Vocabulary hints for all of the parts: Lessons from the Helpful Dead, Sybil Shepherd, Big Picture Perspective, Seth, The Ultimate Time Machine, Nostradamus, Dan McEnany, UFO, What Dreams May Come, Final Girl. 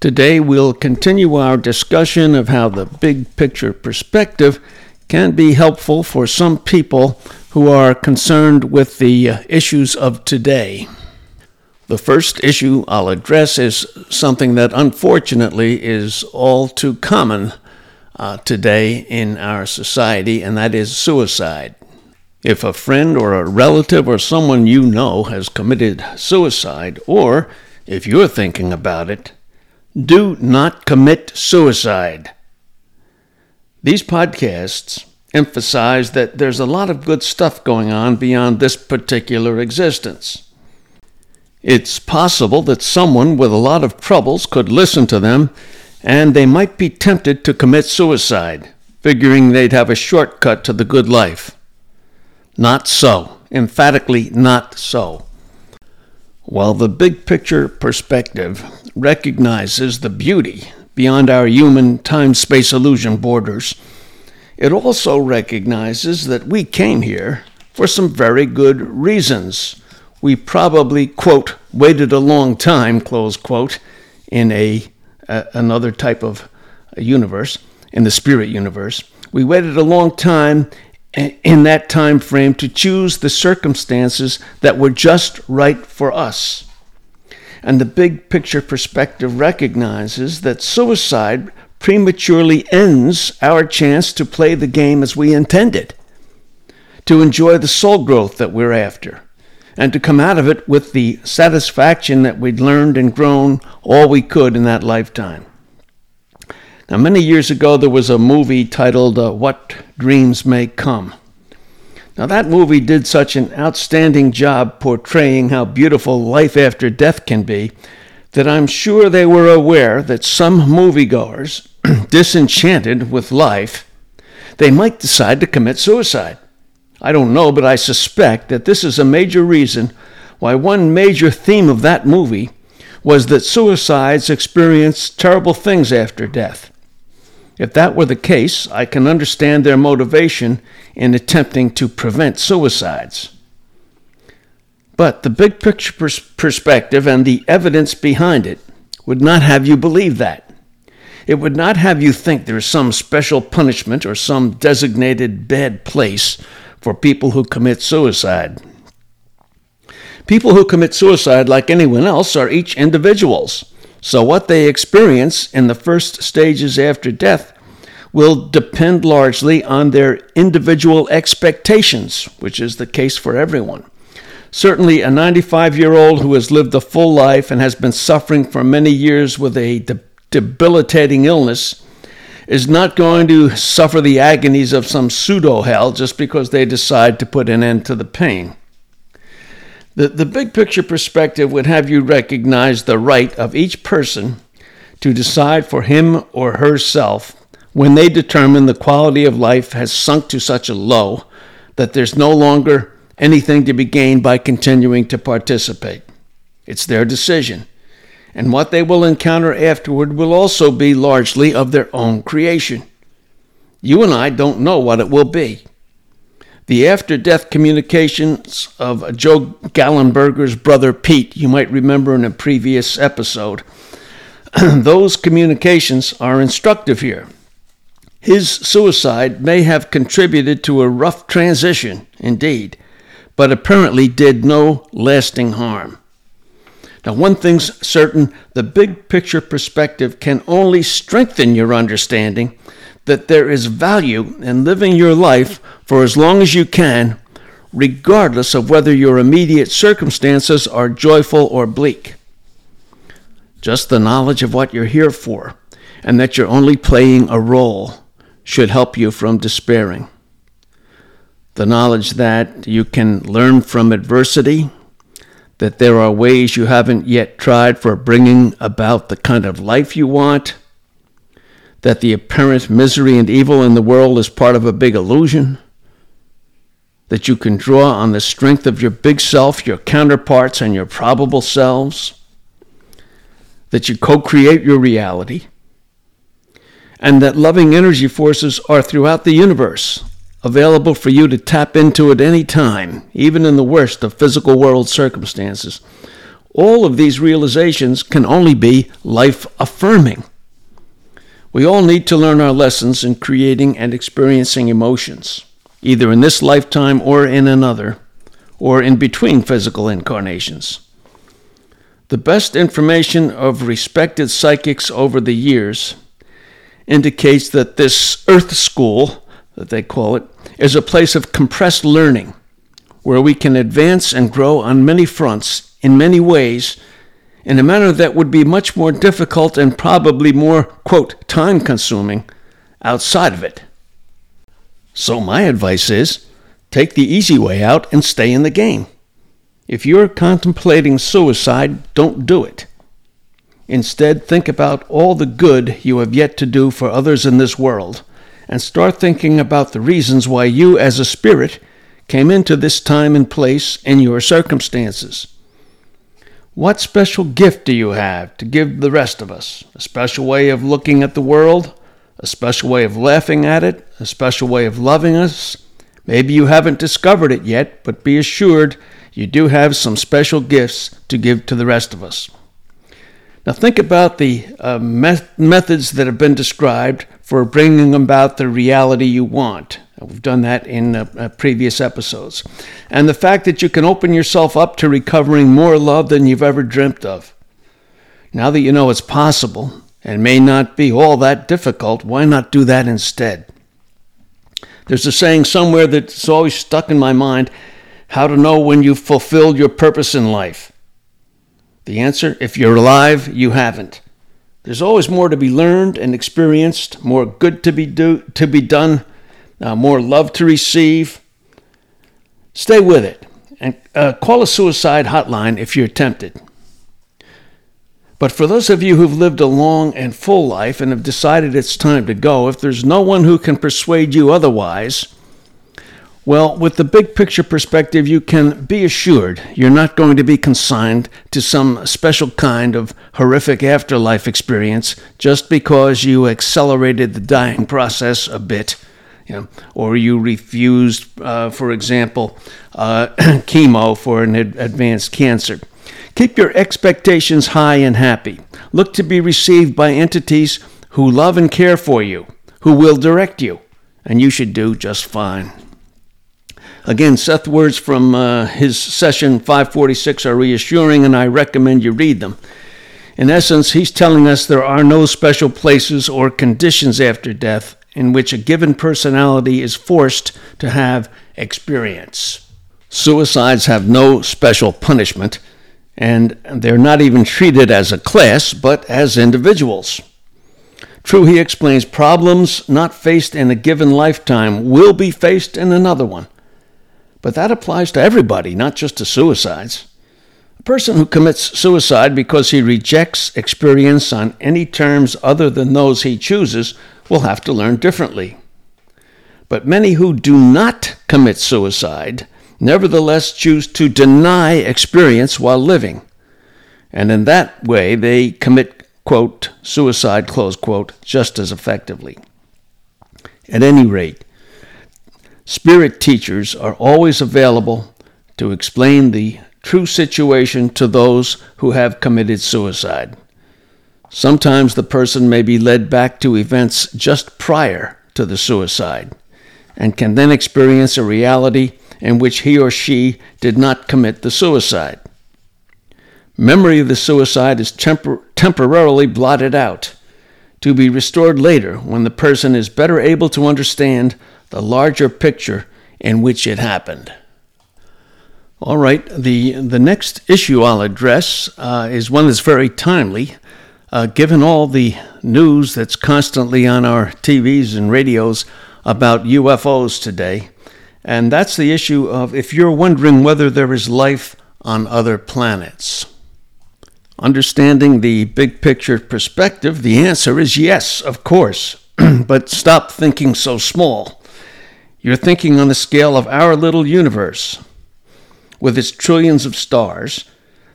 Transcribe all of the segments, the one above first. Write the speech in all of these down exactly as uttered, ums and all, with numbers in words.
Today we'll continue our discussion of how the big picture perspective can be helpful for some people who are concerned with the issues of today. The first issue I'll address is something that unfortunately is all too common uh, today in our society, and that is suicide. If a friend or a relative or someone you know has committed suicide, or if you're thinking about it, do not commit suicide. These podcasts emphasize that there's a lot of good stuff going on beyond this particular existence. It's possible that someone with a lot of troubles could listen to them, and they might be tempted to commit suicide, figuring they'd have a shortcut to the good life. Not so. Emphatically not so. While the big picture perspective recognizes the beauty beyond our human time-space illusion borders, it also recognizes that we came here for some very good reasons. We probably, quote, waited a long time, close quote, in a, a another type of universe, in the spirit universe. We waited a long time in that time frame to choose the circumstances that were just right for us. And the big picture perspective recognizes that suicide prematurely ends our chance to play the game as we intended, to enjoy the soul growth that we're after, and to come out of it with the satisfaction that we'd learned and grown all we could in that lifetime. Now, many years ago, there was a movie titled uh, What Dreams May Come. Now, that movie did such an outstanding job portraying how beautiful life after death can be that I'm sure they were aware that some moviegoers, disenchanted with life, they might decide to commit suicide. I don't know, but I suspect that this is a major reason why one major theme of that movie was that suicides experience terrible things after death. If that were the case, I can understand their motivation in attempting to prevent suicides. But the big picture pers- perspective and the evidence behind it would not have you believe that. It would not have you think there is some special punishment or some designated bad place for people who commit suicide. People who commit suicide, like anyone else, are each individuals. So what they experience in the first stages after death will depend largely on their individual expectations, which is the case for everyone. Certainly, a ninety-five-year-old who has lived a full life and has been suffering for many years with a de- debilitating illness is not going to suffer the agonies of some pseudo-hell just because they decide to put an end to the pain. The, the big picture perspective would have you recognize the right of each person to decide for him or herself when they determine the quality of life has sunk to such a low that there's no longer anything to be gained by continuing to participate. It's their decision. And what they will encounter afterward will also be largely of their own creation. You and I don't know what it will be. The after-death communications of Joe Gallenberger's brother Pete, you might remember in a previous episode, those communications are instructive here. His suicide may have contributed to a rough transition, indeed, but apparently did no lasting harm. Now, one thing's certain, the big-picture perspective can only strengthen your understanding that there is value in living your life for as long as you can, regardless of whether your immediate circumstances are joyful or bleak. Just the knowledge of what you're here for and that you're only playing a role should help you from despairing. The knowledge that you can learn from adversity, that there are ways you haven't yet tried for bringing about the kind of life you want, that the apparent misery and evil in the world is part of a big illusion, that you can draw on the strength of your big self, your counterparts, and your probable selves, that you co-create your reality, and that loving energy forces are throughout the universe, available for you to tap into at any time, even in the worst of physical world circumstances. All of these realizations can only be life-affirming. We all need to learn our lessons in creating and experiencing emotions, either in this lifetime or in another, or in between physical incarnations. The best information of respected psychics over the years indicates that this Earth School, that they call it, is a place of compressed learning, where we can advance and grow on many fronts, in many ways, in a manner that would be much more difficult and probably more, quote, time-consuming outside of it. So my advice is, take the easy way out and stay in the game. If you're contemplating suicide, don't do it. Instead, think about all the good you have yet to do for others in this world, and start thinking about the reasons why you, as a spirit, came into this time and place in your circumstances. What special gift do you have to give the rest of us? A special way of looking at the world? A special way of laughing at it? A special way of loving us? Maybe you haven't discovered it yet, but be assured you do have some special gifts to give to the rest of us. Now think about the uh, met- methods that have been described for bringing about the reality you want. We've done that in uh, uh, previous episodes. And the fact that you can open yourself up to recovering more love than you've ever dreamt of. Now that you know it's possible and may not be all that difficult, why not do that instead? There's a saying somewhere that's always stuck in my mind, how to know when you've fulfilled your purpose in life. The answer, if you're alive, you haven't. There's always more to be learned and experienced, more good to be do, to be done, uh, more love to receive. Stay with it, and uh, call a suicide hotline if you're tempted. But for those of you who've lived a long and full life and have decided it's time to go, if there's no one who can persuade you otherwise, well, with the big picture perspective, you can be assured you're not going to be consigned to some special kind of horrific afterlife experience just because you accelerated the dying process a bit, you know, or you refused, uh, for example, uh, chemo for an ad- advanced cancer. Keep your expectations high and happy. Look to be received by entities who love and care for you, who will direct you, and you should do just fine. Again, Seth's words from uh, his session five forty-six are reassuring, and I recommend you read them. In essence, he's telling us there are no special places or conditions after death in which a given personality is forced to have experience. Suicides have no special punishment, and they're not even treated as a class, but as individuals. True, he explains, problems not faced in a given lifetime will be faced in another one. But that applies to everybody, not just to suicides. A person who commits suicide because he rejects experience on any terms other than those he chooses will have to learn differently. But many who do not commit suicide nevertheless choose to deny experience while living. And in that way, they commit, quote, suicide, close quote, just as effectively. At any rate, spirit teachers are always available to explain the true situation to those who have committed suicide. Sometimes the person may be led back to events just prior to the suicide and can then experience a reality in which he or she did not commit the suicide. Memory of the suicide is tempor- temporarily blotted out, to be restored later when the person is better able to understand the larger picture in which it happened. All right, the, the next issue I'll address uh, is one that's very timely, uh, given all the news that's constantly on our T Vs and radios about U F Os today, and that's the issue of if you're wondering whether there is life on other planets? Understanding the big picture perspective, the answer is yes, of course. But stop thinking so small. You're thinking on the scale of our little universe, with its trillions of stars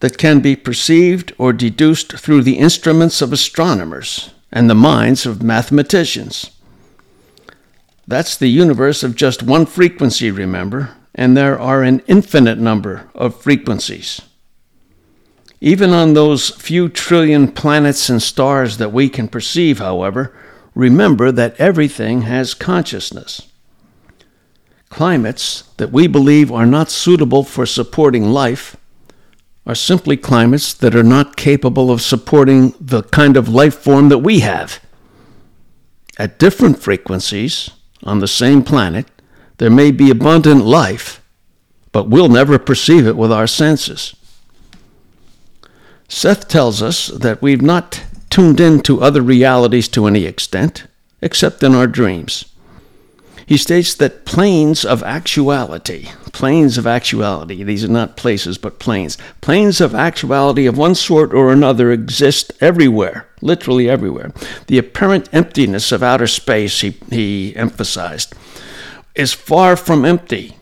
that can be perceived or deduced through the instruments of astronomers and the minds of mathematicians. That's the universe of just one frequency, remember, and there are an infinite number of frequencies. Even on those few trillion planets and stars that we can perceive, however, remember that everything has consciousness. Climates that we believe are not suitable for supporting life are simply climates that are not capable of supporting the kind of life form that we have. At different frequencies on the same planet, there may be abundant life, but we'll never perceive it with our senses. Seth tells us that we've not tuned into other realities to any extent, except in our dreams. He states that planes of actuality, planes of actuality, these are not places but planes, planes of actuality of one sort or another exist everywhere, literally everywhere. The apparent emptiness of outer space, he, he emphasized, is far from empty.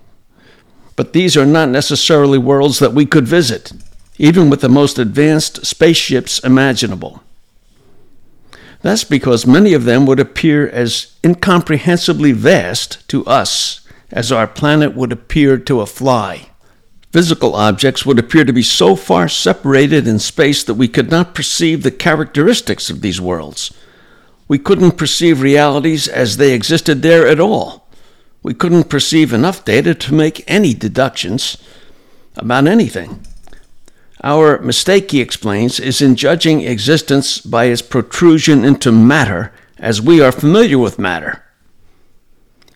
But these are not necessarily worlds that we could visit, even with the most advanced spaceships imaginable. That's because many of them would appear as incomprehensibly vast to us as our planet would appear to a fly. Physical objects would appear to be so far separated in space that we could not perceive the characteristics of these worlds. We couldn't perceive realities as they existed there at all. We couldn't perceive enough data to make any deductions about anything. Our mistake, he explains, is in judging existence by its protrusion into matter, as we are familiar with matter.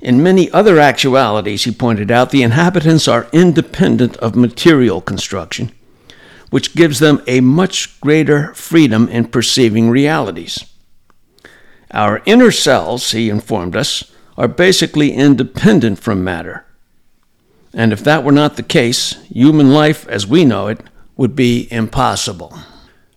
In many other actualities, he pointed out, the inhabitants are independent of material construction, which gives them a much greater freedom in perceiving realities. Our inner selves, he informed us, are basically independent from matter. And if that were not the case, human life as we know it would be impossible.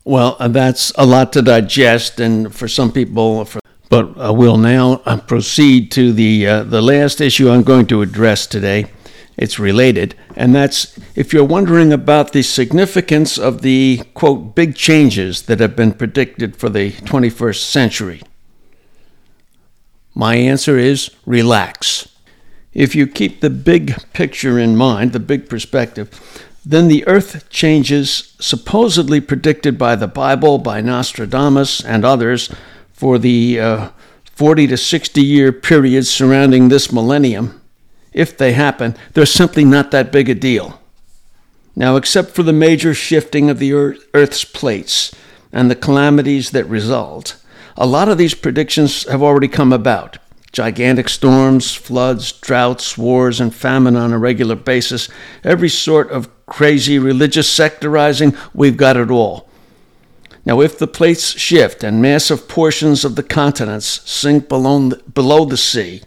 Well, that's a lot to digest, and for some people, for, but uh, we'll now uh, proceed to the uh, the last issue I'm going to address today. It's related, and that's if you're wondering about the significance of the, quote, big changes that have been predicted for the twenty-first century. My answer is relax. If you keep the big picture in mind, the big perspective, then the earth changes supposedly predicted by the Bible, by Nostradamus and others for the uh, forty to sixty year periods surrounding this millennium, if they happen, they're simply not that big a deal. Now, except for the major shifting of the earth, Earth's plates and the calamities that result, a lot of these predictions have already come about. Gigantic storms, floods, droughts, wars, and famine on a regular basis, every sort of crazy religious sectorizing, we've got it all. Now, if the plates shift and massive portions of the continents sink below the, below the sea,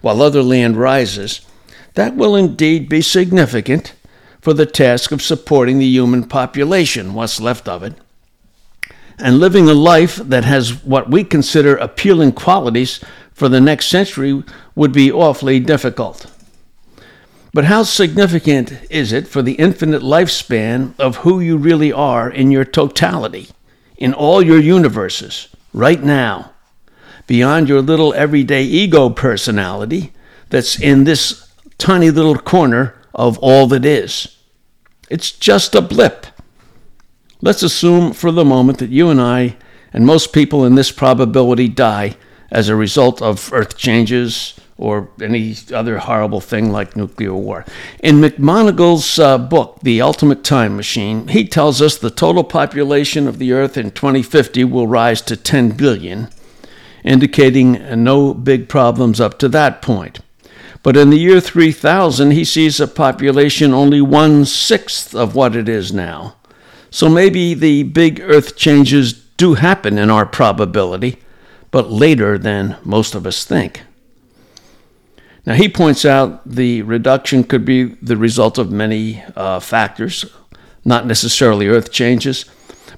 while other land rises, that will indeed be significant for the task of supporting the human population, what's left of it, and living a life that has what we consider appealing qualities for the next century would be awfully difficult. But how significant is it for the infinite lifespan of who you really are in your totality, in all your universes, right now, beyond your little everyday ego personality that's in this tiny little corner of all that is? It's just a blip. Let's assume for the moment that you and I, and most people in this probability, die as a result of Earth changes or any other horrible thing like nuclear war. In McMonagall's uh, book, The Ultimate Time Machine, he tells us the total population of the Earth in twenty fifty will rise to ten billion, indicating no big problems up to that point. But in the year three thousand, he sees a population only one-sixth of what it is now. So maybe the big Earth changes do happen in our probability, but later than most of us think. Now, he points out the reduction could be the result of many uh, factors, not necessarily Earth changes.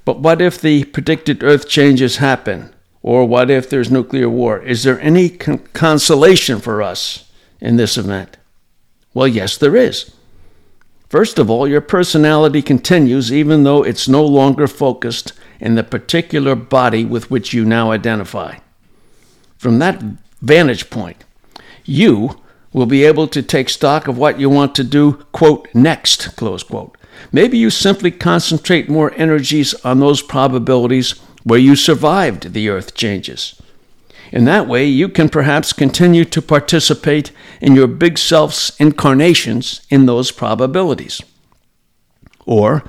But what if the predicted Earth changes happen? Or what if there's nuclear war? Is there any con- consolation for us in this event? Well, yes, there is. First of all, your personality continues even though it's no longer focused in the particular body with which you now identify. From that vantage point, you will be able to take stock of what you want to do, quote, next, close quote. Maybe you simply concentrate more energies on those probabilities where you survived the Earth changes. In that way, you can perhaps continue to participate in your big self's incarnations in those probabilities. Or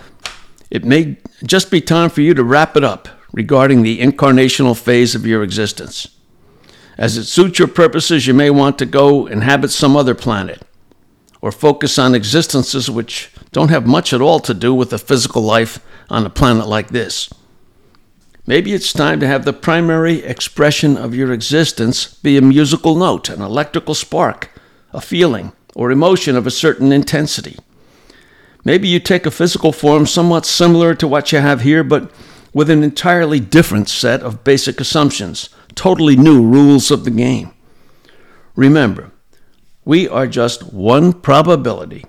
it may just be time for you to wrap it up regarding the incarnational phase of your existence. As it suits your purposes, you may want to go inhabit some other planet or focus on existences which don't have much at all to do with the physical life on a planet like this. Maybe it's time to have the primary expression of your existence be a musical note, an electrical spark, a feeling, or emotion of a certain intensity. Maybe you take a physical form somewhat similar to what you have here, but with an entirely different set of basic assumptions, totally new rules of the game. Remember, we are just one probability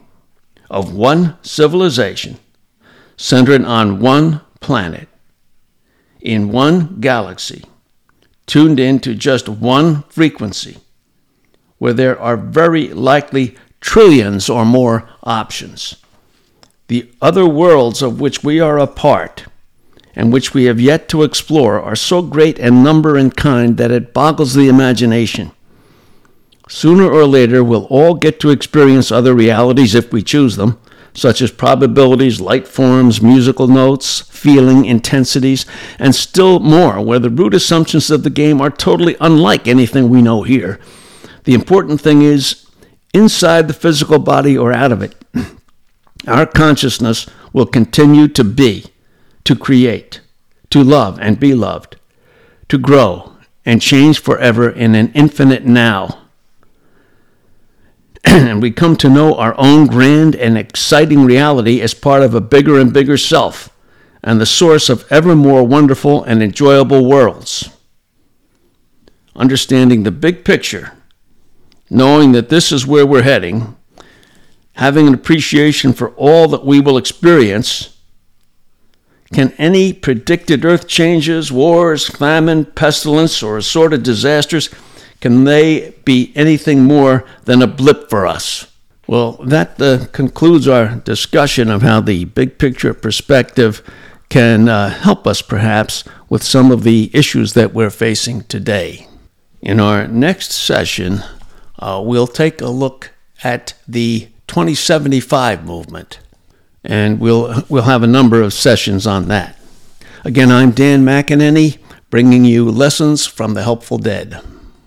of one civilization centered on one planet, in one galaxy, tuned in to just one frequency, where there are very likely trillions or more options. The other worlds of which we are a part and which we have yet to explore are so great in number and kind that it boggles the imagination. Sooner or later, we'll all get to experience other realities if we choose them, such as probabilities, light forms, musical notes, feeling, intensities, and still more, where the root assumptions of the game are totally unlike anything we know here. The important thing is, inside the physical body or out of it, our consciousness will continue to be, to create, to love and be loved, to grow and change forever in an infinite now. And we come to know our own grand and exciting reality as part of a bigger and bigger self, and the source of ever more wonderful and enjoyable worlds. Understanding the big picture, knowing that this is where we're heading, having an appreciation for all that we will experience, can any predicted earth changes, wars, famine, pestilence, or assorted disasters, can they be anything more than a blip for us? Well, that uh, concludes our discussion of how the big picture perspective can uh, help us perhaps with some of the issues that we're facing today. In our next session, uh, we'll take a look at the twenty seventy-five movement, and we'll, we'll have a number of sessions on that. Again, I'm Dan McEnany, bringing you Lessons from the Helpful Dead.